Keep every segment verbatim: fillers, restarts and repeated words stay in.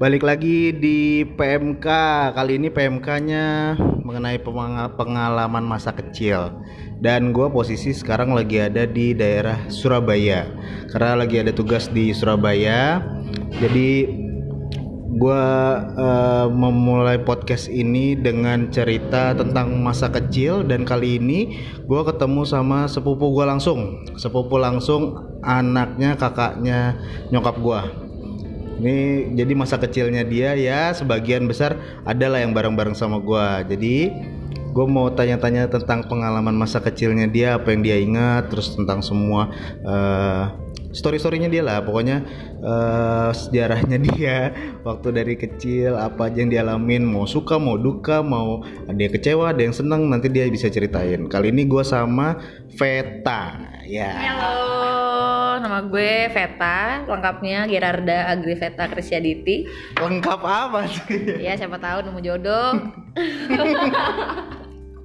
Balik lagi di P M K. Kali ini P M K-nya mengenai pengalaman masa kecil. Dan gue posisi sekarang lagi ada di daerah Surabaya, karena lagi ada tugas di Surabaya. Jadi gue uh, memulai podcast ini dengan cerita tentang masa kecil. Dan kali ini gue ketemu sama sepupu gue langsung. Sepupu langsung anaknya kakaknya nyokap gue. Ini jadi masa kecilnya dia ya, sebagian besar adalah yang bareng-bareng sama gue. Jadi gue mau tanya-tanya tentang pengalaman masa kecilnya dia, apa yang dia ingat, terus tentang semua uh, story-storynya dia lah. Pokoknya uh, sejarahnya dia waktu dari kecil, apa aja yang dialamin, mau suka, mau duka, mau dia kecewa, ada yang seneng, nanti dia bisa ceritain. Kali ini gue sama Veta ya. Yeah. Halo, nama gue Veta, lengkapnya Gerarda Agri Veta Krisyaditi. Lengkap apa sih? Ya siapa tahu nemu jodoh.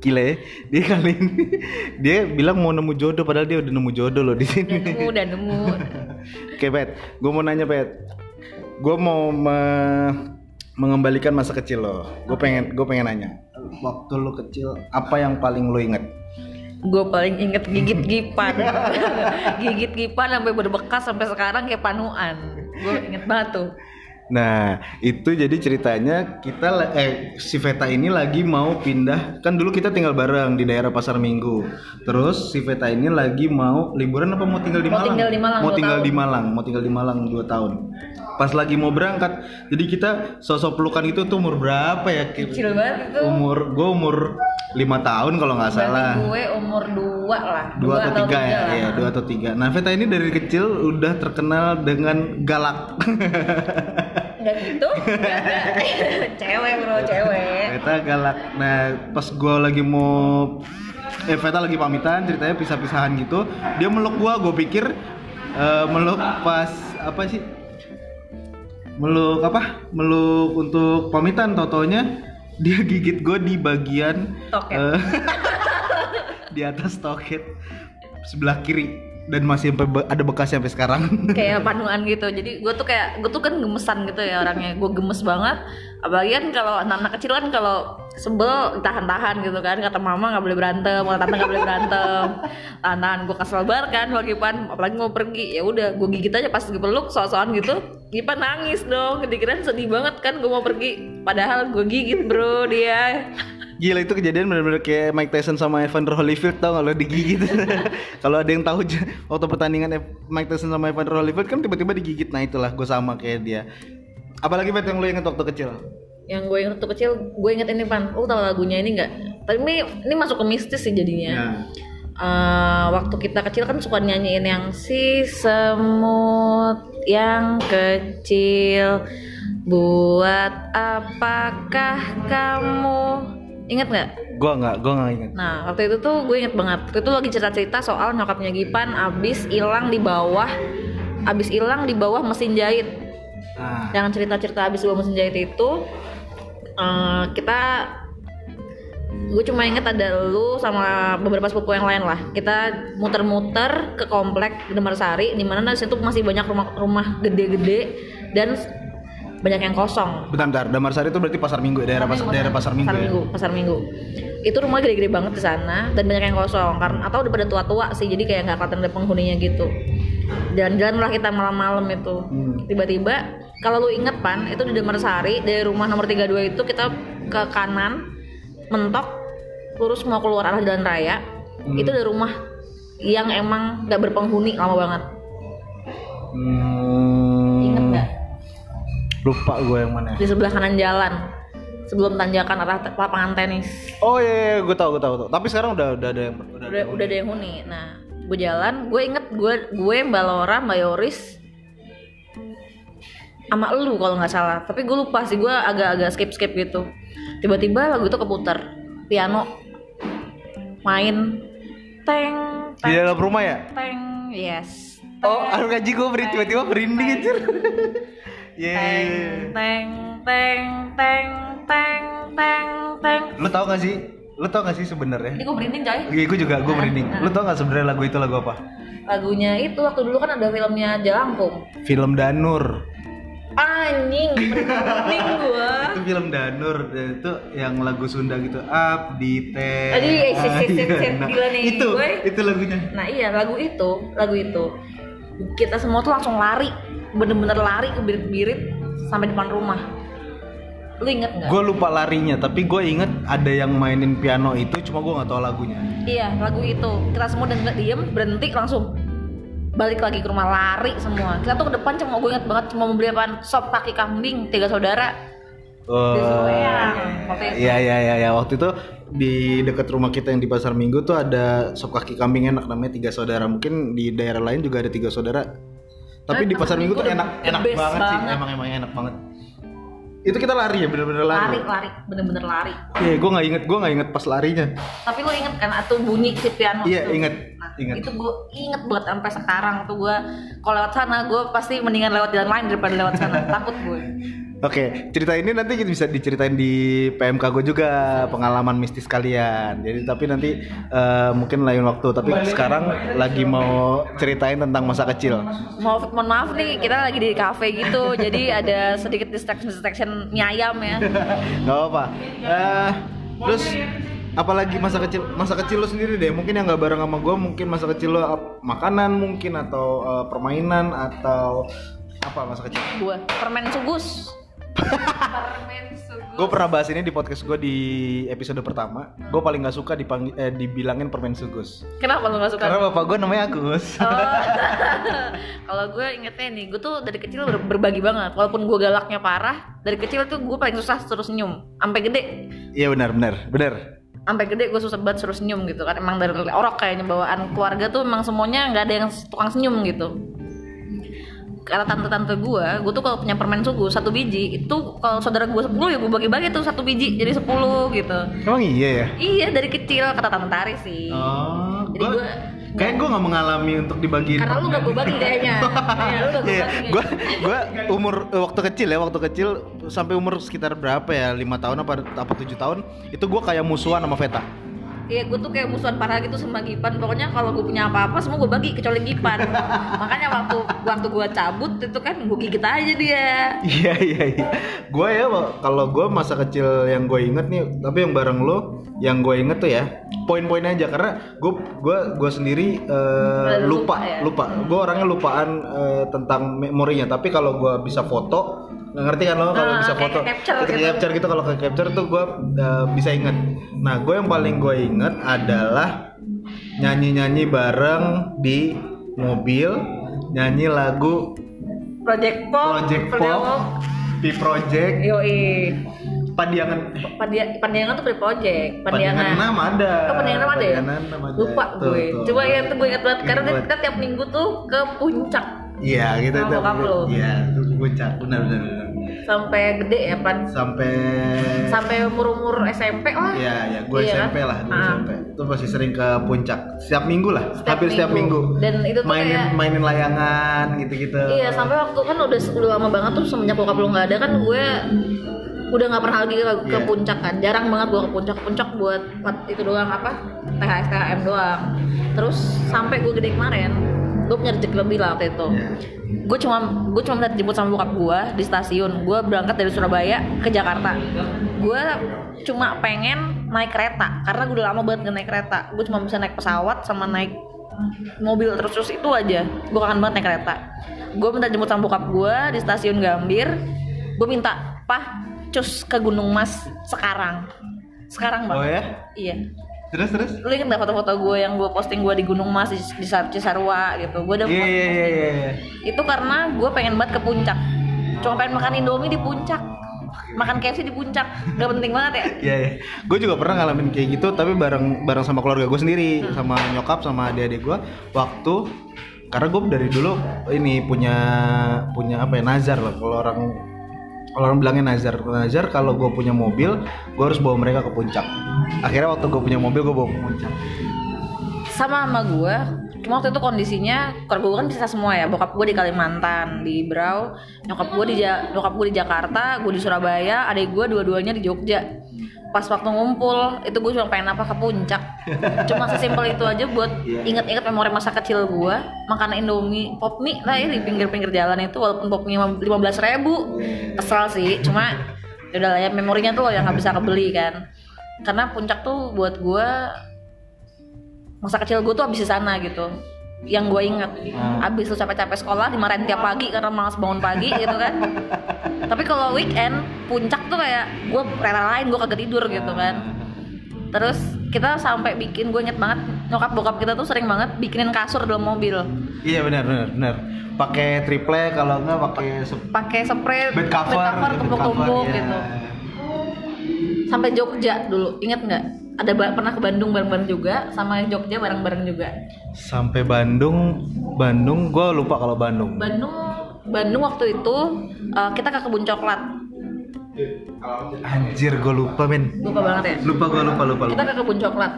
Gila ya, dia kali ini dia bilang mau nemu jodoh, padahal dia udah nemu jodoh loh di sini. Udah nemu, udah nemu. Oke Pet, gue mau nanya Pet, gue mau me- mengembalikan masa kecil lo. Gue pengen, gue pengen nanya, waktu lo kecil apa yang paling lo inget? Gue paling inget gigit Gipan. Gigit Gipan sampai berbekas sampai sekarang kayak panuan. Gue inget banget tuh. Nah, itu jadi ceritanya kita eh si Veta ini lagi mau pindah. Kan dulu kita tinggal bareng di daerah Pasar Minggu. Terus si Veta ini lagi mau liburan apa mau tinggal di Malang? Mau tinggal di Malang. Mau tinggal di Malang, mau tinggal di Malang dua tahun. Pas lagi mau berangkat. Jadi kita sosok pelukan itu tuh umur berapa ya? Kecil banget itu. Umur gue umur lima tahun kalau nggak salah. Gue umur dua lah. dua atau tiga ya, ya dua atau tiga. Nah, Veta ini dari kecil udah terkenal dengan galak. Enggak gitu. Cewek bro, cewek. Veta galak. Nah, pas gue lagi mau eh Veta lagi pamitan, ceritanya pisah-pisahan gitu, dia meluk gue, gue pikir uh, meluk pas apa sih? Meluk apa? Meluk untuk pamitan, totonya dia gigit gue di bagian toket. Uh, di atas toket sebelah kiri dan masih sampai ada bekasnya sampai sekarang. Kayak panuan gitu. Jadi gue tuh kayak gue tuh kan gemesan gitu ya orangnya. Gue gemes banget. Apalagi kan kalau anak-anak kecil kan kalau sebel tahan-tahan gitu kan, kata mama nggak boleh berantem, kata tante nggak boleh berantem, tahan-tahan. Gue kesel banget kan kalau Gipan, apalagi mau pergi, ya udah gue gigit aja pas dipeluk soal-soalan gitu. Gipan nangis dong, kepikiran sedih banget kan gue mau pergi, padahal gue gigit bro dia. Gila itu kejadian benar-benar kayak Mike Tyson sama Evander Holyfield, tau nggak lo digigit? Kalau ada yang tahu waktu pertandingan Mike Tyson sama Evander Holyfield kan tiba-tiba digigit, nah itulah gue sama kayak dia. Apalagi Bet yang lo inget waktu kecil? Yang gue inget waktu kecil, gue inget ini Pan, lo tau lagunya ini gak? Tapi ini masuk ke mistis sih jadinya. Nah. Uh, waktu kita kecil kan suka nyanyiin yang si semut yang kecil, buat apakah kamu, inget gak? Gue gak, gue gak inget. Nah waktu itu tuh gue inget banget, waktu itu lagi cerita-cerita soal nyokapnya Gipan abis hilang di bawah, abis hilang di bawah mesin jahit. Ah. Jangan cerita-cerita abis gua mesin jahit itu uh, kita gue cuma inget ada lu sama beberapa sepupu yang lain lah, kita muter-muter ke komplek Damarsari di mana di situ masih banyak rumah-rumah gede-gede dan banyak yang kosong. Bentar-bentar, Damarsari itu berarti Pasar Minggu, daerah Pasar, daerah Pasar Minggu. Pasar Minggu, ya? Pasar Minggu. Itu rumah gede-gede banget di sana dan banyak yang kosong karena atau udah pada tua-tua sih, jadi kayak nggak kelihatan ada penghuninya gitu. Jalan-jalan lah kita malam-malam itu. Hmm. Tiba-tiba, kalau lu inget Pan, itu di Damarsari dari rumah nomor tiga puluh dua itu kita ke kanan, mentok, lurus mau keluar arah jalan raya. Hmm. Itu dari rumah yang emang nggak berpenghuni lama banget. Hmm. Inget nggak? Lupa gue yang mana? Di sebelah kanan jalan, sebelum tanjakan arah lapangan tenis. Oh iya, iya gue tahu, gue tahu. Tapi sekarang udah udah ada yang udah, udah, udah ada yang huni. Nah, gue jalan, gue inget gue gue Mbak Lora, Mbak Yoris, sama elu kalau nggak salah. Tapi gue lupa sih, gue agak-agak skip-skip gitu. Tiba-tiba lagu itu keputar, piano main, teng. Di dalam rumah ya? Teng, yes. Teng, oh, aduh ngaji gue beri tiba-tiba berinding aja. Yeah. Teng, teng, teng, teng, teng, teng, teng. Lo tau gak sih? Lo tau gak sih sebenarnya? Ini gue merinding coy. Iya gue juga, gue merinding. Nah, nah. Lo tau gak sebenarnya lagu itu lagu apa? Lagunya itu waktu dulu kan ada filmnya Jalangkung. Film Danur. Anjing, pening gua. Itu film Danur, itu yang lagu Sunda gitu. Up di teh. Tadi gila nih. Itu, itu lagunya. Nah, iya, lagu itu, lagu itu. Kita semua tuh langsung lari, bener-bener lari ke birit-birit sampai depan rumah. Lu inget nggak? Gue lupa larinya, tapi gue inget ada yang mainin piano itu, cuma gue nggak tahu lagunya. Iya, lagu itu. Kita semua udah nggak diem, berhenti langsung balik lagi ke rumah, lari semua. Kita tuh ke depan cuma gue inget banget cuma membeli apaan, sop kaki kambing tiga saudara. Oh. Di Surabaya. Iya iya iya ya. Waktu itu di dekat rumah kita yang di Pasar Minggu tuh ada sop kaki kambing enak namanya Tiga Saudara. Mungkin di daerah lain juga ada Tiga Saudara. Tapi nah, di Pasar Minggu tuh enak enak banget, banget sih. Emang emang enak banget. Itu kita lari ya, bener-bener lari. Lari, lari, bener-bener lari. Iya, yeah, gue nggak inget, gue nggak inget pas larinya. Tapi lo inget kan, atau bunyi si piano itu? Yeah, iya, inget. Nah, inget. Itu gue inget banget sampai sekarang tuh gue. Kalau lewat sana, gue pasti mendingan lewat jalan lain daripada lewat sana. Takut gue. Oke, okay, cerita ini nanti kita bisa diceritain di P M K gue juga, pengalaman mistis kalian. Jadi tapi nanti uh, mungkin lain waktu. Tapi balik, sekarang balik, lagi mau ceritain tentang masa kecil. Maaf, mohon maaf nih, kita lagi di kafe gitu. Jadi ada sedikit distraction-distraction nyayam ya. Gak apa. Uh, terus apalagi masa kecil, masa kecil lo sendiri deh. Mungkin yang nggak bareng sama gue, mungkin masa kecil lo makanan mungkin atau uh, permainan atau apa masa kecil? Gue permen sugus. Gue pernah bahas ini di podcast gue di episode pertama. Gue paling nggak suka dipang- eh, dibilangin permen sugus. Kenapa lo nggak suka? Karena bapak gue namanya Agus. Oh. Kalau gue ingetnya nih, gue tuh dari kecil ber- berbagi banget. Walaupun gue galaknya parah, dari kecil tuh gue paling susah suruh senyum, sampai gede. Iya benar benar benar. Sampai gede gue susah banget suruh senyum gitu kan. Emang dari orok kayaknya bawaan keluarga tuh emang semuanya nggak ada yang tukang senyum gitu. Karena tante-tante gue, gue tuh kalau punya permen sugu satu biji, itu kalau saudara gue sepuluh ya gue bagi-bagi tuh satu biji jadi sepuluh gitu. Emang iya ya? Iya dari kecil kata tante Tari sih. Oh, jadi gue kayaknya gue nggak mengalami untuk dibagiin. Karena lu nggak gue bagi kayaknya. Iya, lu nggak gue bagi. Gue gue umur waktu kecil ya, waktu kecil sampai umur sekitar berapa ya, lima tahun apa apa tujuh tahun itu gue kayak musuhan sama Veta. Iya, gue tuh kayak musuhan parah gitu sama Gipan. Pokoknya kalau gue punya apa-apa semua gue bagi kecuali Gipan. Makanya waktu waktu gue cabut itu kan gue gigit aja dia. Iya iya iya. Gue ya kalau gue masa kecil yang gue inget nih, tapi yang bareng lo, yang gue inget tuh ya poin-poinnya aja karena gue gue gue sendiri uh, lupa lupa. Ya? lupa. Gue orangnya lupaan uh, tentang memorinya. Tapi kalau gue bisa foto, ngerti kan lo kalau nah, bisa foto capture gitu. capture gitu kalau ke capture tuh gue uh, bisa inget. Nah gue yang paling gue inget adalah nyanyi-nyanyi bareng di mobil, nyanyi lagu Project Pop Project Pop di Project yoi Pandiangan. Pandia, Pandiangan tuh pre-project. Pandiangan enam ada. Oh, Pandiangan enam ada ya? Ada. Lupa gue. Tuh, tuh. Coba ya tuh gue ingat banget karena kita, kita tiap minggu tuh ke puncak. Iya, kita tiap minggu. Iya, puncak. Benar-benar. Sampai gede ya, Pan. Sampai sampai umur-umur S M P lah. Iya, ya, gue iya, S M P lah, gue ah. S M P. Itu masih sering ke puncak. Setiap minggu lah, setiap hampir minggu. setiap minggu. Dan itu tuh mainin kayak... mainin layangan gitu-gitu. Iya, sampai waktu kan udah udah lama banget tuh semenjak bokap lu enggak ada kan gue udah nggak pernah lagi ke, yeah. ke puncak kan, jarang banget gue ke puncak puncak buat itu doang apa T H S T H M doang. Terus sampai gue gede kemarin gue punya rezeki lebih lah waktu itu. yeah. gue cuma gue cuma minta dijemput sama bokap gue di stasiun. Gue berangkat dari Surabaya ke Jakarta, gue cuma pengen naik kereta karena gue udah lama banget nggak naik kereta. Gue cuma bisa naik pesawat sama naik mobil terus terus itu aja. Gue kangen banget naik kereta. Gue minta jemput sama bokap gue di stasiun Gambir. Gue minta pah cus ke Gunung Mas sekarang, sekarang bang. Oh ya? Iya. Terus terus? Lu inget nggak foto-foto gue yang gue posting gue di Gunung Mas di, di Cisarua gitu? Gue udah yeah, posting. Yeah, yeah, yeah. Itu karena gue pengen banget ke puncak. Cuma pengen makan Indomie di puncak, makan K F C di puncak. Gak penting banget ya? Iya. yeah, yeah. Gue juga pernah ngalamin kayak gitu, tapi bareng bareng sama keluarga gue sendiri, hmm. sama nyokap, sama adik-adik gue. Waktu karena gue dari dulu ini punya punya apa ya nazar lah kalau orang. Kalau orang bilangnya nazar, nazar kalau gue punya mobil, gue harus bawa mereka ke puncak. Akhirnya waktu gue punya mobil, gue bawa ke puncak. Sama sama gue, cuma waktu itu kondisinya, keluarga gue kan bisa semua ya. Bokap gue di Kalimantan, di Brau, nyokap gue di, nyokap gue di Jakarta, gue di Surabaya, adik gue dua-duanya di Jogja. pas waktu ngumpul itu gue cuma pengen apa ke puncak. Cuma sesimpel itu aja buat yeah. inget-inget memori masa kecil gue. Makan Indomie, pop mie lah ya di pinggir-pinggir jalan itu, walaupun pop mie lima belas ribu yeah. Kesel sih, cuma yaudah lah ya, memorinya tuh yang gak bisa kebeli kan. Karena puncak tuh buat gue masa kecil gue tuh abis di sana gitu, yang gue inget. hmm. Abis lu capek-capek sekolah dimarahin tiap pagi karena malas bangun pagi gitu kan. Tapi kalau weekend puncak tuh kayak gue rela-relain gue kagak tidur gitu kan. Terus kita sampai bikin, gue inget banget nyokap bokap kita tuh sering banget bikinin kasur dalam mobil. Iya benar benar benar. Pakai triple kalau enggak pakai sep- pakai spray bed cover, bed cover tumpuk-tumpuk yeah. gitu. Sampai Jogja dulu inget nggak? Ada ba- pernah ke Bandung bareng-bareng juga, sama Jogja bareng-bareng juga. Sampai Bandung, Bandung gue lupa kalau Bandung. Bandung, Bandung waktu itu uh, kita ke Kebun Coklat. Anjir gue lupa men. Lupa banget ya. Lupa gue lupa, lupa lupa. Kita ke Kebun Coklat.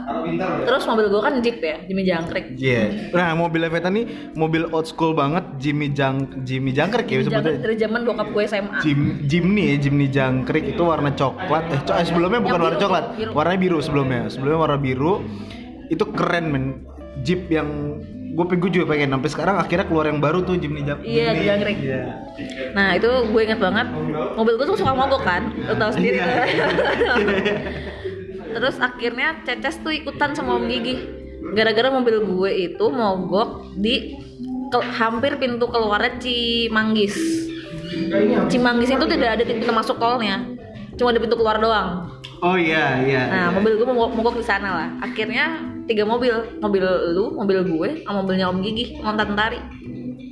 Terus mobil gue kan Jeep ya, Jimny Jangkrik. Iya. Yeah. Nah mobil Evita nih mobil old school banget, Jimny Jang Jimny Jangkrik ya sebetulnya. Dari zaman bokap gue S M A. Jim Jimny Jimny Jangkrik itu warna coklat. Eh, co- eh sebelumnya bukan biru, warna coklat, biru. Warnanya biru sebelumnya. Sebelumnya warna biru. Itu keren men. Jeep yang gue gue juga pengen sampai sekarang, akhirnya keluar yang baru tuh Jimny Jam. Iya, Jangkrik. Iya. Nah, itu gue inget banget. Mobil gue tuh suka mogok kan? Lu tahu sendiri. Iya, iya, iya. Terus akhirnya Ceces tuh ikutan sama Om Gigi. Gara-gara mobil gue itu mogok di ke- hampir pintu keluarnya Cimanggis. Cimanggis itu tidak ada pintu masuk tolnya. Cuma ada pintu keluar doang. Oh iya, iya. Nah, iya. Mobil gue mogok, mogok di sana lah. Akhirnya tiga mobil, mobil lu, mobil gue, sama mobilnya Om Gigi, ngontan tari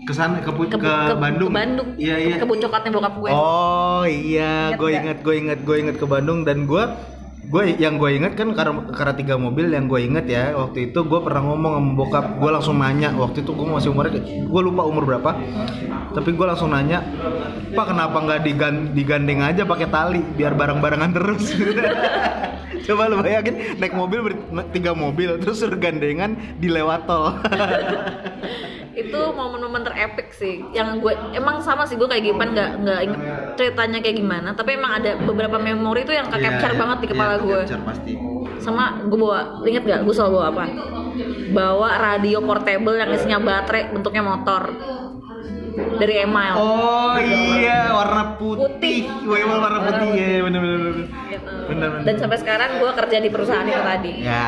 kesana, ke, ke, ke Bandung ke Bandung, iya, iya. Kebun Coklatnya bokap gue. Oh iya, gue inget, gue inget, gue inget ke Bandung. Dan gue, gue yang gue inget kan karena, karena tiga mobil yang gue inget ya. Waktu itu gue pernah ngomong sama bokap, gue langsung nanya. Waktu itu gue masih umurnya, gue lupa umur berapa, tapi gue langsung nanya, Pak kenapa gak digand, digandeng aja pakai tali, biar bareng-barengan terus. Coba lu bayangin, naik mobil ber- tiga mobil, terus suruh gandengan di lewat tol. Itu momen-momen terepik sih. Yang gue, emang sama sih gue kayak Gipan, gak, gak inget ceritanya kayak gimana. Tapi emang ada beberapa memori tuh yang ke-capture yeah, banget di kepala yeah, gue capture, pasti. Sama gue bawa, inget gak gue selalu bawa apa? Bawa radio portable yang isinya baterai, bentuknya motor dari Email. Oh iya, warna putih. Gue warna, warna putih. Ya benar-benar. Benar-benar. Dan sampai sekarang gue kerja di perusahaan itu tadi. Ya,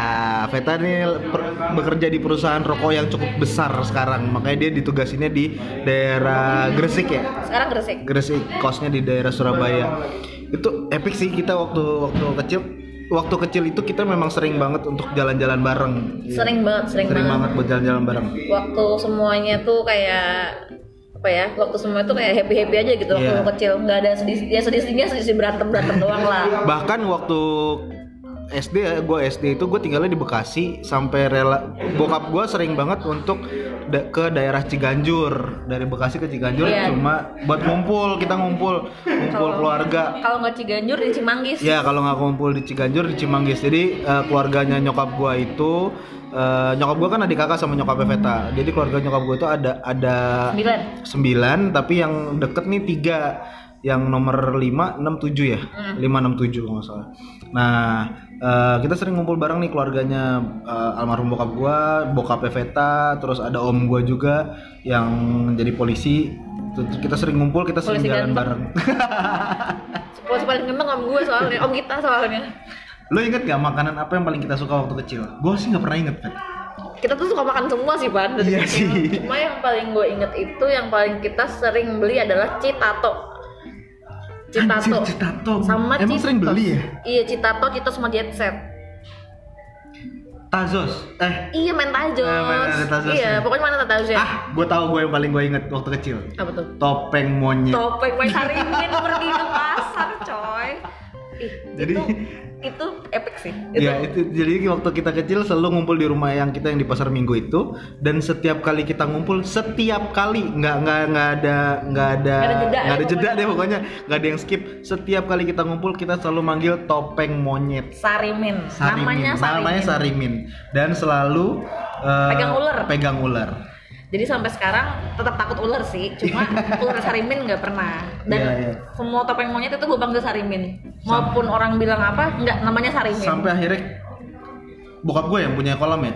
Veta ini per- bekerja di perusahaan rokok yang cukup besar sekarang. Makanya dia ditugasinnya di daerah Gresik ya. Sekarang Gresik. Gresik, kosnya di daerah Surabaya. Itu epic sih kita waktu waktu kecil. Waktu kecil itu kita memang sering banget untuk jalan-jalan bareng. Sering banget, sering, sering banget. banget buat jalan-jalan bareng. Waktu semuanya tuh kayak apa ya, waktu semua itu kayak happy-happy aja gitu waktu yeah. kecil, nggak ada sedih, ya sedih-sedihnya sedih berantem-berantem doang lah. Bahkan waktu S D, gue S D itu gue tinggalnya di Bekasi, sampai rela bokap gue sering banget untuk da- ke daerah Ciganjur, dari Bekasi ke Ciganjur yeah. cuma buat ngumpul, kita ngumpul ngumpul kalo, keluarga. Kalau nggak Ciganjur di Cimanggis. Ya kalau nggak ngumpul di Ciganjur di Cimanggis. Jadi uh, keluarganya nyokap gue itu. Uh, nyokap gue kan adik kakak sama nyokap Veta. Jadi keluarga nyokap gue itu ada ada sembilan, tapi yang deket nih tiga, yang nomor lima, enam, tujuh ya, hmm. lima, enam, tujuh kalau nggak salah. Nah uh, kita sering ngumpul bareng nih keluarganya uh, almarhum bokap gue, bokap Veta, terus ada om gue juga yang jadi polisi. Kita sering ngumpul, kita polisi sering jalan ganteng. Bareng. Polisi paling ganteng om gue soalnya, om kita soalnya. Lo inget gak makanan apa yang paling kita suka waktu kecil? Gue sih gak pernah inget, Pan. Kita tuh suka makan semua sih, Pan. Iya sih. Cuma yang paling gue inget itu, yang paling kita sering beli adalah citato. Citato. Anjir, citato. Sama emang Citos. Sering beli ya? Iya, citato, citato sama jet set. Tazos. Eh. Iya, main Tazos. Eh, main Tazos. Iya, ya. Pokoknya mana Tazos ya? Ah, gue tahu gue yang paling gue inget waktu kecil. Apa tuh? Topeng monyet. Topeng monyet Sarimin pergi ke pasar, coy. Ih, jadi itu, itu epic sih itu. Ya, itu jadi waktu kita kecil selalu ngumpul di rumah yang kita yang di Pasar Minggu itu, dan setiap kali kita ngumpul, setiap kali nggak nggak nggak ada nggak ada nggak ada jeda deh pokoknya, nggak ada yang skip. Setiap kali kita ngumpul kita selalu manggil topeng monyet Sarimin, Sarimin. Namanya Sarimin. Namanya Sarimin, dan selalu uh, pegang ular pegang ular Jadi sampai sekarang tetap takut ular sih, cuma ular Sarimin nggak pernah. Dan yeah, yeah. semua topeng monyet itu gue panggil Sarimin. Maupun sampai orang bilang apa, nggak, namanya Sarimin. Sampai akhirnya bokap gue yang punya kolam ya.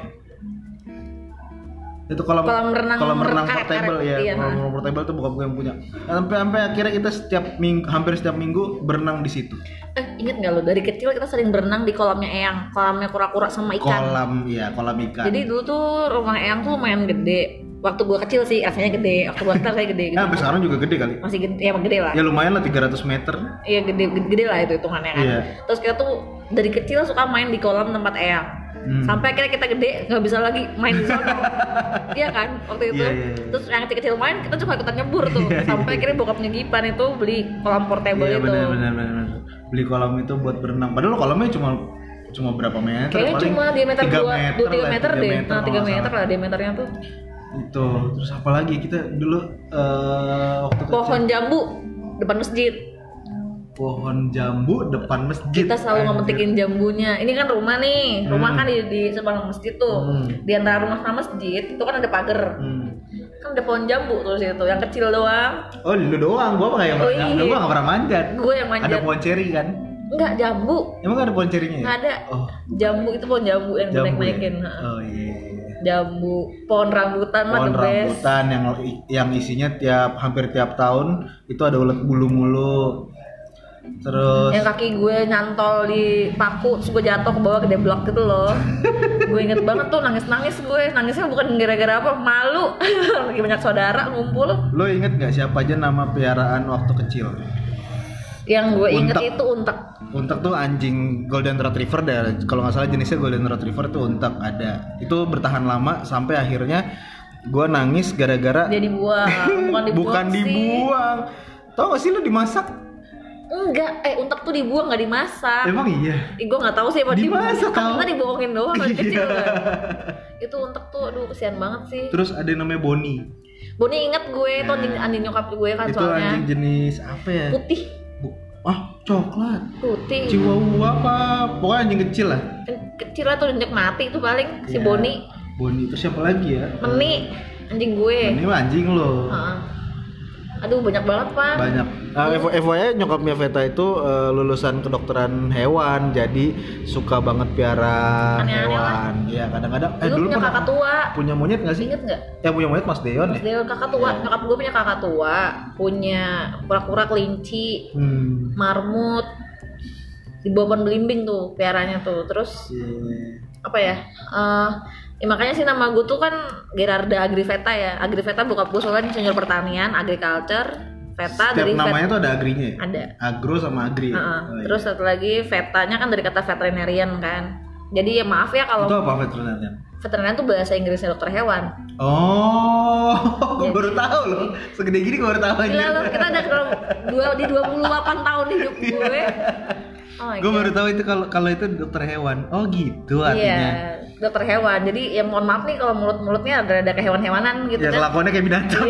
Itu kolam kolam renang, kolam renang portable ya. Iya, kolam renang portable itu bokap gue yang punya. Sampai sampai akhirnya kita setiap minggu, hampir setiap minggu berenang di situ. Eh, inget nggak lo dari kecil kita sering berenang di kolamnya Eyang, kolamnya kura-kura sama ikan. Kolam, iya kolam ikan. Jadi dulu tuh rumah Eyang tuh lumayan gede. Waktu gua kecil sih rasanya gede, waktu gua besar saya gede. Nah, gitu. Ya, sekarang juga gede kali. Masih gede, ya gede lah. Ya lumayan lah tiga ratus meter. Iya gede, gede lah itu hitungannya kan. Yeah. Terus kita tuh dari kecil suka main di kolam tempat Eyang. Hmm. Sampai akhirnya kita gede nggak bisa lagi main di sana. Iya kan waktu itu. Yeah, yeah, yeah. Terus yang kecil-kecil main kita cuma ikutan nyebur tuh. Yeah, sampai yeah. akhirnya bokapnya Gipan itu beli kolam portable yeah, itu. Iya benar benar. Beli kolam itu buat berenang. Padahal kolamnya cuma cuma berapa meter? Kayaknya cuma diameter dua tiga meter deh. Nah, tiga meter lah diameternya tuh. Itu terus apa lagi kita dulu uh, waktu pohon kecil. Jambu depan masjid pohon jambu depan masjid kita selalu ngomentikin jambunya. Ini kan rumah nih rumah hmm. kan di, di sebelah masjid tuh hmm. di antara rumah sama masjid itu kan ada pagar hmm. kan ada pohon jambu terus itu yang kecil doang. Oh lu doang gua nggak yang oh, iya. gua nggak pernah manjat. Gua yang manjat ada pohon ceri kan. Enggak, jambu emang ada pohon cerinya ya? Nggak ada. Oh. Jambu itu pohon jambu yang jambu, naik-naikin ya? Oh iya yeah. Jambu, pohon rambutan mah the best. Pohon rambutan yang yang isinya tiap hampir tiap tahun itu ada ulat bulu mulu. Terus yang kaki gue nyantol di paku, terus gue jatuh ke bawah ke deblok gitu loh. Gue inget banget tuh nangis-nangis gue, nangisnya bukan gara-gara apa, malu. Lagi banyak saudara ngumpul. Lo inget nggak siapa aja nama piaraan waktu kecil? Yang gue inget untek. Itu untek. Untek tuh anjing golden retriever deh. Kalau nggak salah jenisnya golden retriever tuh untek ada. Itu bertahan lama sampai akhirnya gue nangis gara-gara dia dibuang. Bukan dibuang. Bukan sih. dibuang. Tahu nggak sih lu dimasak? Enggak, eh untek tuh dibuang nggak dimasak. Emang iya. Eh, gue nggak tahu sih apa dimasak. Karena dibohongin doang dari kecil. Kan? Itu untek tuh, aduh kesian banget sih. Terus ada yang namanya Bonnie. Bonnie inget gue, itu anjing, anjing nyokap gue kan itu soalnya. Itu anjing jenis apa ya? Putih. Ah, coklat putih Chihuahua apa? Pokoknya anjing kecil lah. Kecil lah tuh anjing mati itu paling si yeah. Bonnie. Bonnie itu siapa lagi ya? Meni, anjing gue. Meni anjing lo. Uh-huh. Aduh banyak banget pak. Banyak. Nah, uh. F Y I nyokapnya Veta itu uh, lulusan kedokteran hewan, jadi suka banget piara aneh-aneh hewan. Iya kadang-kadang. Eh dulu, dulu punya kakak tua. Punya monyet nggak sih? Ingat nggak? Ya punya monyet Mas Deon. Mas Deon ya? Kakak tua. Yeah. Nyokap gue punya kakak tua, punya kura-kura kelinci, hmm. marmut, di bawah pohon belimbing tuh piaranya tuh. Terus yeah. apa ya? Uh, Ya, makanya sih nama gue tuh kan Gerarda Agriveta ya. Agriveta bokap gue soalnya senior pertanian, agriculture, Veta setiap dari namanya vet... tuh ada agrinya ya? Ada agro sama agri. Uh-uh. Oh, iya. Terus satu lagi vetanya kan dari kata veterinarian kan. Jadi ya maaf ya kalau itu apa veterinarian? Veterinarian tuh bahasa Inggrisnya dokter hewan. Oh, gue ya. Baru tahu loh. Segede gini gue baru tahu. Gila loh, kita ada dua di dua puluh delapan tahun hidup gue. Oh, gue baru tahu itu kalau kalau itu dokter hewan. Oh gitu artinya. Iya, dokter hewan. Jadi ya mohon maaf nih kalau mulut-mulutnya ada ada kehewan-hewanan gitu ya, kan. Ya kelakuannya kayak binatang.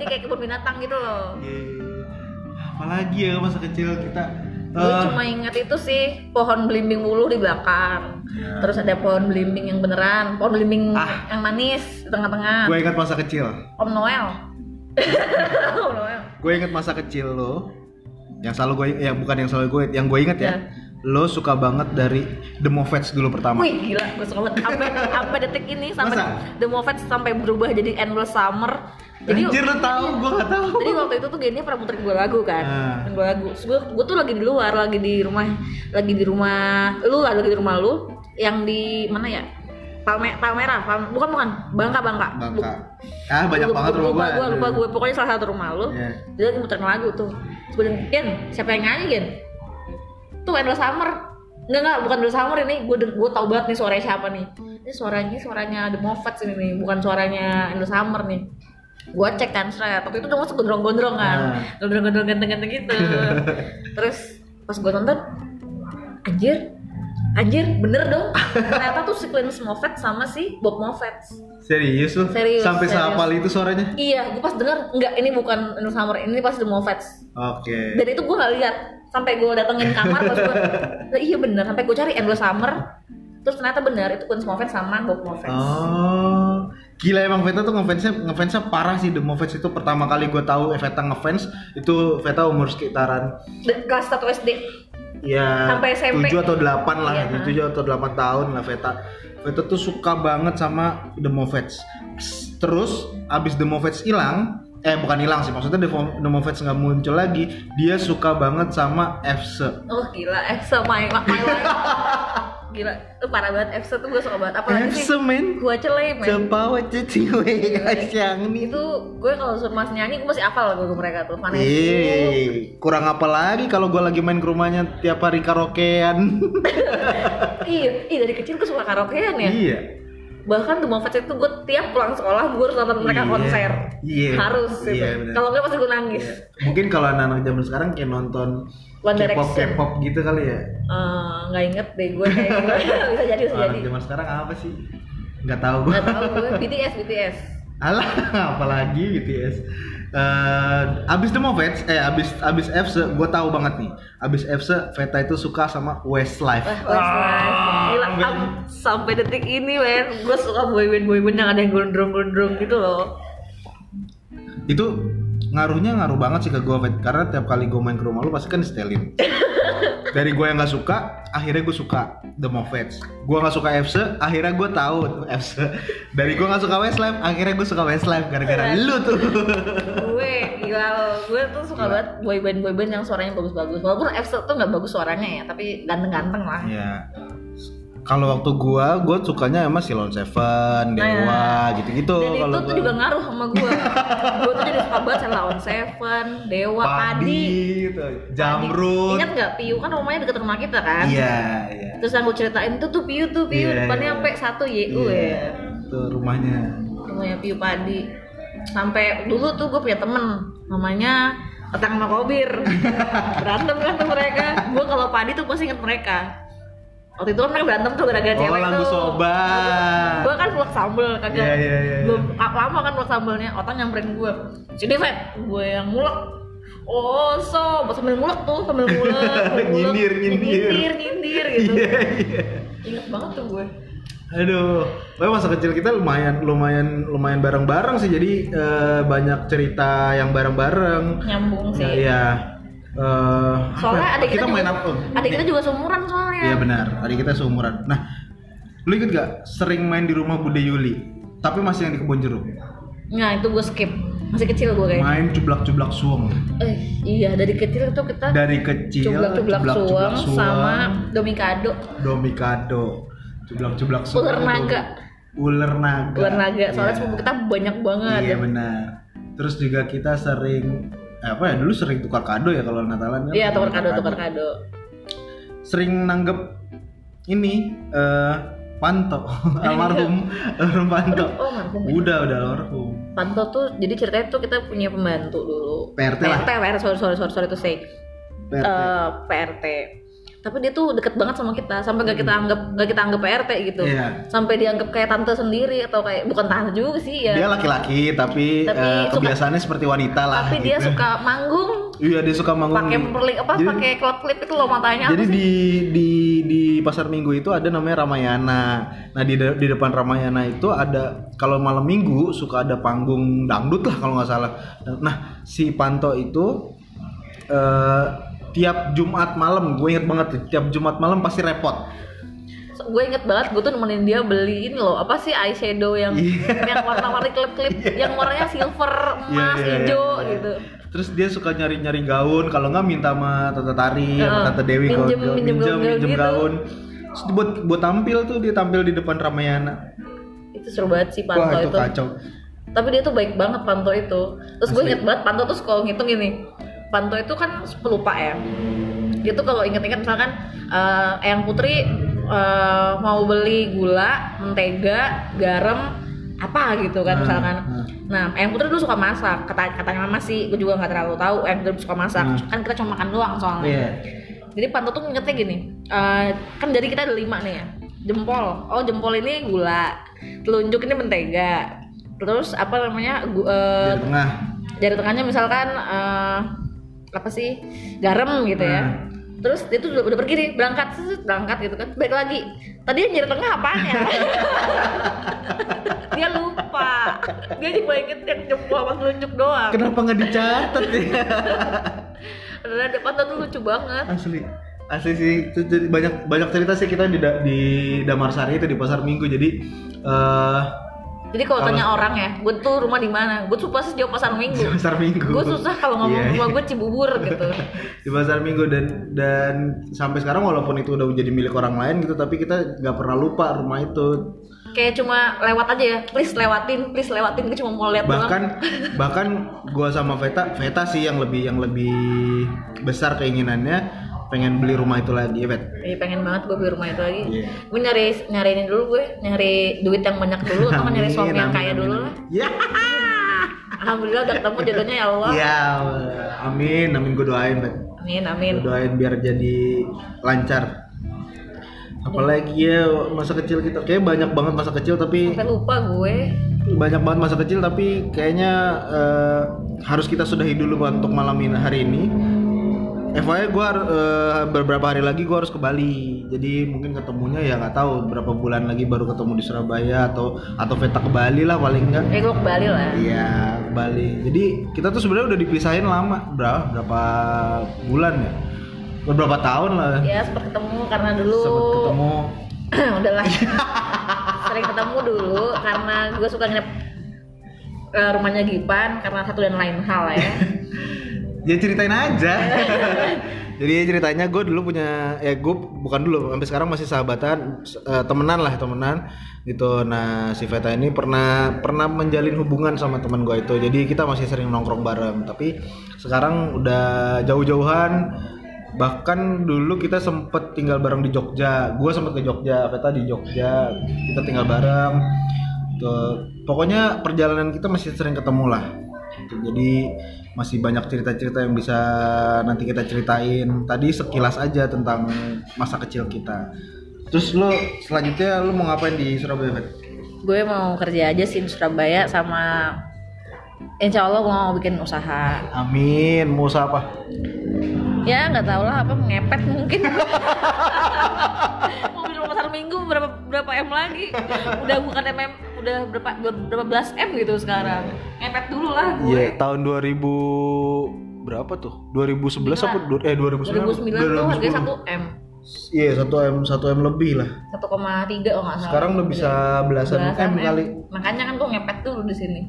Jadi kayak kebun binatang gitu loh. Yeah. Apalagi ya masa kecil kita. Gue uh... cuma ingat itu sih pohon belimbing bulu di belakang. Yeah. Terus ada pohon belimbing yang beneran, pohon belimbing ah. yang manis di tengah-tengah. Gue ingat masa kecil. Om Noel. Om Noel. Gue ingat masa kecil lo. Yang selalu gue, yang bukan yang selalu gue, yang gue inget ya, ya. Lo suka banget dari The Moffatts dulu pertama. Wih gila, gue suka banget. Sampai, sampai detik ini, sampai masa? The Moffatts sampai berubah jadi Endless Summer. Jadi, anjir lo tau, gue gak tau. Jadi waktu itu tuh gennya pernah muterin gue lagu kan, muterin gue lagu. Gue, gue tuh lagi di luar, lagi di rumah, lagi di rumah lu lah, lagi di rumah lu. Yang di mana ya? Palme, Palmera, Palme, bukan bukan, Bangka Bangka. Bangka. Ah banyak lupa, banget rumah gue. Lupa gue, lupa gue. Pokoknya salah satu rumah lu. Yeah. Dia lagi muterin lagu tuh. Sebenernya Gen, siapa yang nyanyi Gen? Tuh Endless Summer. Enggak enggak, bukan Endless Summer ini. Gue gue tau banget nih suaranya siapa nih. Ini suaranya suaranya The Moffatts ini nih, bukan suaranya Endless Summer nih. Gue cek kan suaranya. Tapi itu udah masuk gondrong-gondrong kan, nah. gondrong-gondrong ganteng-ganteng gitu. Terus pas gue nonton, anjir. Anjir, bener dong. Ternyata tuh sequence Moffat sama si Bob Moffatts. Serius loh? Serius. Sampai sehafal itu suaranya? Iya, gue pas denger, enggak ini bukan Endless Summer, ini pasti The Moffatts. Oke. Okay. Dan itu gue gak lihat. Sampai gue datengin kamar, pas gue, nah, iya bener. Sampai gue cari Endless Summer, terus ternyata bener itu Endless Moffatts sama Bob Moffatts. Oh. Gila emang Veta tuh ngefansnya ngefansnya parah sih The Moffatts itu. Pertama kali gue tahu Veta ngefans itu Veta umur sekitaran kelas satu S D. Ya, sampai S M P. tujuh atau delapan lah, ya, tujuh atau delapan tahun lah Veta. Veta tuh suka banget sama The Moffatts. Terus abis The Moffatts hilang, eh bukan hilang sih, maksudnya The Moffatts nggak muncul lagi, dia suka banget sama Efse. Oh gila, Efse my, my life. Gila, tuh parah banget, Efse tuh gue suka banget. Apalagi Efse, sih, men. Gua celai, men. Cepawa ceciwe, kasiang nih. Itu gue kalau suruh Mas nyanyi, gue masih hafal lagu mereka tuh. Iya, kurang apa lagi kalau gue lagi main ke rumahnya tiap hari karaokean. Iya, iya dari kecil gue suka karaokean ya. Iya. Bahkan The Moffatts itu gue tiap pulang sekolah gue harus nonton mereka yeah, konser yeah, harus yeah, gitu. Kalau enggak pasti gue nangis yeah. Mungkin kalau anak-anak zaman sekarang kayak nonton K-pop, K-pop gitu kali ya? Uh, gak inget deh gue kayak bisa jadi, bisa jadi. Zaman sekarang apa sih? Gak tau gue Gak tau gue, B T S, B T S alah, apalagi B T S. Uh, abis The Moffatts, eh abis abis Efse, gue tahu banget nih. Abis Efse, Veta itu suka sama Westlife. Westlife, ah, gila. Ab, sampai detik ini, men, gue suka boyband boyband yang ada yang gondrong-gondrong gitu loh. Itu ngaruhnya ngaruh banget sih ke gue, Vet, karena tiap kali gue main ke rumah lu pasti kan setelin. Dari gue yang nggak suka, akhirnya gue suka The Moffatts. Gue nggak suka Efse, akhirnya gue tahu Efse. Dari gue nggak suka Westlife, akhirnya gue suka Westlife gara-gara lu tuh. Gue gila, gue tuh suka gila banget boyband boyband yang suaranya bagus-bagus. Walaupun Efse tuh nggak bagus suaranya ya, tapi ganteng-ganteng lah. Iya. Kalau waktu gue, gue sukanya emang Silon Seven, Dewa, nah, gitu-gitu. Dan itu tuh gua juga ngaruh sama gue. Gue tuh jadi suka banget Silon Seven, Dewa, Padi, Padi Jamrud. Ingat nggak Piu kan rumahnya deket rumah kita kan? Iya. Yeah, yeah. Terus yang gue ceritain tuh tuh Piu tuh Piu, yeah, depannya sampai yeah, satu Y U yeah, ya. Tuh rumahnya. Rumahnya Piu Padi. Sampai dulu tuh gue punya temen, namanya Tetang Makobir. Berantem kan tuh mereka. Gue kalau Padi tuh pasti inget mereka. Waktu itu kan mereka berantem tuh gara-gara oh, cewek tuh. Oh, lagu sobat. Gue kan vlog sambel kagak. Yeah, yeah, yeah. Belum lama kan vlog sambelnya. Otang nyamperin gue. Sini, Vet. Gue yang mulek. Oh, so, sambil mulek tuh, sambil mulek. Nyindir, nyindir, nyindir, nyindir gitu. Yeah, yeah. Ingat banget tuh gue. Aduh, tapi masa kecil kita lumayan, lumayan, lumayan bareng-bareng sih. Jadi uh, banyak cerita yang bareng-bareng. Nyambung sih. Iya. Yeah. Uh, soalnya adik kita, kita juga, main apa? Adik kita juga seumuran soalnya. Iya benar, adik kita seumuran. Nah, lu ikut gak sering main di rumah Bude Yuli? Tapi masih yang di Kebun Jeruk. Nah itu gue skip, masih kecil gue kayaknya. Main cublak-cublak suang. Eh iya dari kecil itu kita. Dari kecil cublak-cublak suang sama domikado. Domikado, cublak-cublak suang. Ular naga. Ular naga. Ular naga. Soalnya yeah, kita banyak banget. Iya benar. Terus juga kita sering apa ya dulu sering tukar kado ya kalau Natalan kan. Iya, tukar kado, tukar kado. Sering nanggep ini uh, Panto almarhum almarhum Panto. Oh, almarhum. Udah, udah almarhum. Panto tuh jadi ceritanya tuh kita punya pembantu dulu. P R T lah. P R T, sorry sorry sorry sorry itu say. P R T. Uh, P R T. Tapi dia tuh deket banget sama kita sampai nggak kita anggap nggak kita anggap P R T gitu yeah, sampai dianggap kayak tante sendiri atau kayak bukan tante juga sih ya dia laki-laki tapi, tapi uh, kebiasaannya suka, seperti wanita lah tapi gitu, dia suka manggung iya dia suka manggung pakai perlik apa pakai klip-klip itu loh matanya jadi apa sih? di di di Pasar Minggu itu ada namanya Ramayana. Nah di de, di depan Ramayana itu ada kalau malam minggu suka ada panggung dangdut lah kalau nggak salah. Nah si Panto itu uh, tiap Jumat malam, gue inget banget tuh, tiap Jumat malam pasti repot. So, gue inget banget, gue tuh nemenin dia beliin loh, apa sih eyeshadow yang yeah, yang warna-warni klip-klip, yeah, yang warnanya silver, emas, yeah, yeah, hijau yeah, yeah, gitu. Terus dia suka nyari-nyari gaun, kalau nggak minta sama Tante Tari, sama Tante Dewi kalau minjem, minjem, minjem, minjem gitu, gaun. Terus buat buat tampil tuh dia tampil di depan Ramayana. Itu seru banget sih Panto. Wah, itu. Itu kacau. Tapi dia tuh baik banget Panto itu. Terus asli, gue inget banget Panto tuh suka ngitung ini. Panto itu kan pelupa ya. Dia tuh kalau inget-inget misalkan uh, Ayang Putri uh, mau beli gula, mentega, garam, apa gitu kan misalkan. Nah, Ayang Putri dulu suka masak. Kata katanya mama sih, gue juga nggak terlalu tahu. Ayang Putri suka masak. Hmm. Kan kita cuma makan doang soalnya. Yeah. Jadi Panto tuh ingetnya gini. Uh, kan dari kita ada lima nih ya. Jempol. Oh jempol ini gula. Telunjuk ini mentega. Terus apa namanya? Uh, jari tengah. Jari tengahnya misalkan. Uh, apa sih garam gitu ya. Terus dia tuh udah pergi nih, berangkat, berangkat gitu kan. Balik lagi, tadi yang nyari tengah apaan ya? Dia lupa, dia cuma inget yang jempol sama telunjuk doang. Kenapa gak dicatat ya? Karena depan tuh lucu banget. Asli, asli sih, banyak banyak cerita sih kita di, di Damarsari itu, di Pasar Minggu. Jadi uh, jadi kalau tanya orang ya, gue tuh rumah di mana? Gue tuh pasti jawab Pasar Minggu. Pasar Minggu. Gue susah kalau ngomong yeah, rumah gue Cibubur gitu. Di Pasar Minggu dan dan sampai sekarang walaupun itu udah jadi milik orang lain gitu, tapi kita nggak pernah lupa rumah itu. Kayak cuma lewat aja ya, please lewatin, please lewatin. Gue cuma mau lihat doang. Bahkan bahkan gue sama Veta, Veta sih yang lebih yang lebih besar keinginannya. Pengen beli rumah itu lagi, Bet. Iya, pengen banget gue beli rumah itu lagi. Yeah. Gue nyari nyari ini dulu gue, nyari duit yang banyak dulu, atau nyari suami amin, yang kaya amin, dulu lah. Ya. Alhamdulillah udah ketemu jodohnya ya Allah. Ya, amin, amin gue doain, Bet. Amin, amin. Gue doain biar jadi lancar. Apalagi ya masa kecil kita, kayak banyak banget masa kecil tapi sampai lupa gue. Banyak banget masa kecil tapi kayaknya uh, harus kita sudahi dulu untuk malam ini hari ini. F Y I gue uh, beberapa hari lagi gue harus ke Bali, jadi mungkin ketemunya ya nggak tahu berapa bulan lagi baru ketemu di Surabaya atau atau Veta ke Bali lah paling nggak. Eh gue ke Bali lah. Iya ke Bali. Jadi kita tuh sebenarnya udah dipisahin lama, berapa berapa bulan ya, beberapa tahun lah. Iya sempat ketemu karena dulu. Sempat ketemu. Udah lah. Sering ketemu dulu karena gue suka nginep uh, rumahnya Gipan karena satu dan lain hal ya. Ya ceritain aja. Jadi ceritanya gue dulu punya, ya gue bukan dulu, sampai sekarang masih sahabatan, temenan lah temenan gitu. Nah si Veta ini pernah pernah menjalin hubungan sama teman gue itu. Jadi kita masih sering nongkrong bareng. Tapi sekarang udah jauh-jauhan. Bahkan dulu kita sempet tinggal bareng di Jogja. Gue sempet ke Jogja, Veta di Jogja. Kita tinggal bareng. Tuh. Pokoknya perjalanan kita masih sering ketemu lah. Jadi masih banyak cerita-cerita yang bisa nanti kita ceritain. Tadi sekilas aja tentang masa kecil kita. Terus lo selanjutnya lo mau ngapain di Surabaya, Bet? Gue mau kerja aja sih di Surabaya sama insya Allah gue mau bikin usaha. Amin, mau usaha apa? Ya nggak tahu lah apa, ngepet mungkin. Mau beli rumah Pasar Minggu berapa berapa M lagi? Udah bukan M M. Udah berapa berapa belas M gitu sekarang. Ngepet dulu lah gue. Iya, yeah, tahun dua ribu berapa tuh? dua ribu sebelas Bila. Apa eh dua ribu sembilan? dua ribu sembilan tuh harganya satu M. Iya, yeah, satu M, satu M lebih lah. satu koma tiga oh enggak salah. Sekarang udah bisa belasan, belasan M, M kali. Makanya kan gue ngepet dulu di sini.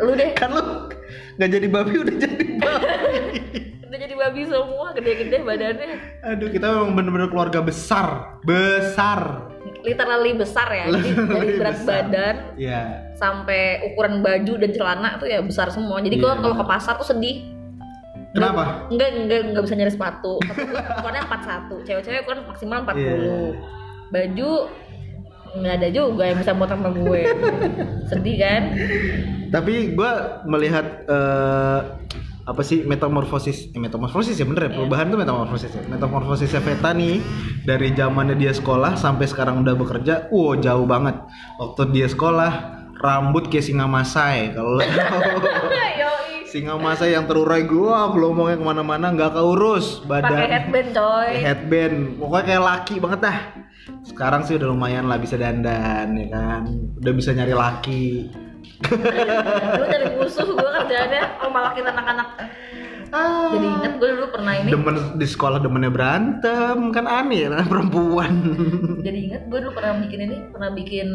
Lu deh. Kan lu enggak jadi babi udah jadi babi. Udah jadi babi semua, gede-gede badannya. Aduh, kita memang benar-benar keluarga besar. Besar. Literally besar ya, jadi dari berat besar. Badan yeah. Sampai ukuran baju dan celana tuh ya besar semua. Jadi yeah. Kalau ke pasar tuh sedih. Kenapa? Enggak, enggak, enggak bisa nyari sepatu. Ukurannya empat puluh satu, cewek-cewek ukuran maksimal empat puluh yeah. Baju nggak ada juga yang bisa buat sama gue. Sedih kan? Tapi gue melihat uh, apa sih metamorfosis, eh, metamorfosis ya bener ya, perubahan yeah. Tuh metamorfosis ya. Metamorfosisnya Veta nih dari zamannya dia sekolah sampai sekarang udah bekerja, wow jauh banget. Waktu dia sekolah rambut kayak singa Masai kalau lo tahu. Singa Masai yang terurai, gua ngomongnya kemana-mana nggak keurus badan. Pakai headband coy. Headband, pokoknya kayak laki banget dah. Sekarang sih udah lumayan lah bisa dandan ya kan, udah bisa nyari laki. Lu dari musuh gue kerjaannya oh malah kita anak-anak ah, jadi inget gue dulu pernah ini demen di sekolah demennya berantem kan aneh lah perempuan. Jadi inget gue dulu pernah bikin ini pernah bikin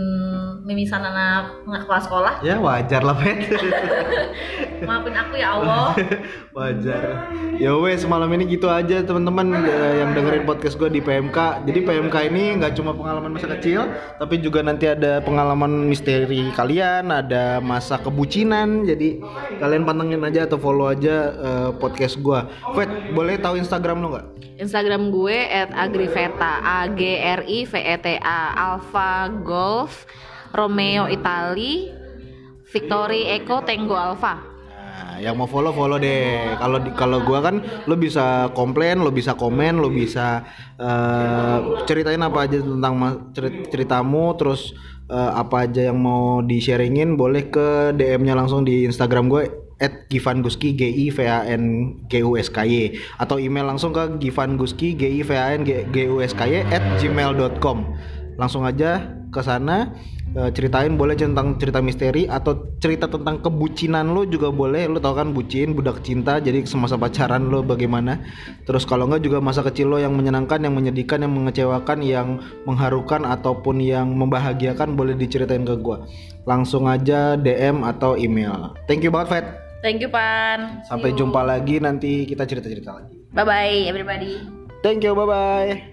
mimisan anak anak kelas sekolah ya wajar lah Bet. Maafin aku ya Allah. Wajar ya wes malam ini gitu aja teman-teman yang dengerin podcast gue di P M K. Jadi P M K ini nggak cuma pengalaman masa kecil tapi juga nanti ada pengalaman misteri kalian, ada masa kebucinan. Jadi kalian pantengin aja atau follow aja uh, podcast gue. Fet, boleh tahu Instagram lo nggak? Instagram gue et agriveta, A G R I V E T A, Alpha Golf Romeo Itali Victory Eco Tango Alpha. Nah, yang mau follow follow deh. Kalau kalau gue kan lo bisa komplain, lo bisa komen, lo bisa uh, ceritain apa aja tentang ceritamu, terus uh, apa aja yang mau di sharingin boleh ke D M-nya langsung di Instagram gue at givanguski g i v a n g u s k y atau email langsung ke givanguski g i v a n g u s k y at gmail dot com. Langsung aja ke sana, ceritain boleh tentang cerita misteri atau cerita tentang kebucinan lo juga boleh. Lo tau kan bucin, budak cinta, jadi semasa pacaran lo bagaimana. Terus kalau enggak juga masa kecil lo yang menyenangkan, yang menyedihkan, yang mengecewakan, yang mengharukan ataupun yang membahagiakan boleh diceritain ke gue. Langsung aja D M atau email. Thank you banget Fat. Thank you Pan. Sampai jumpa lagi, nanti kita cerita-cerita lagi. Bye bye everybody. Thank you, bye bye.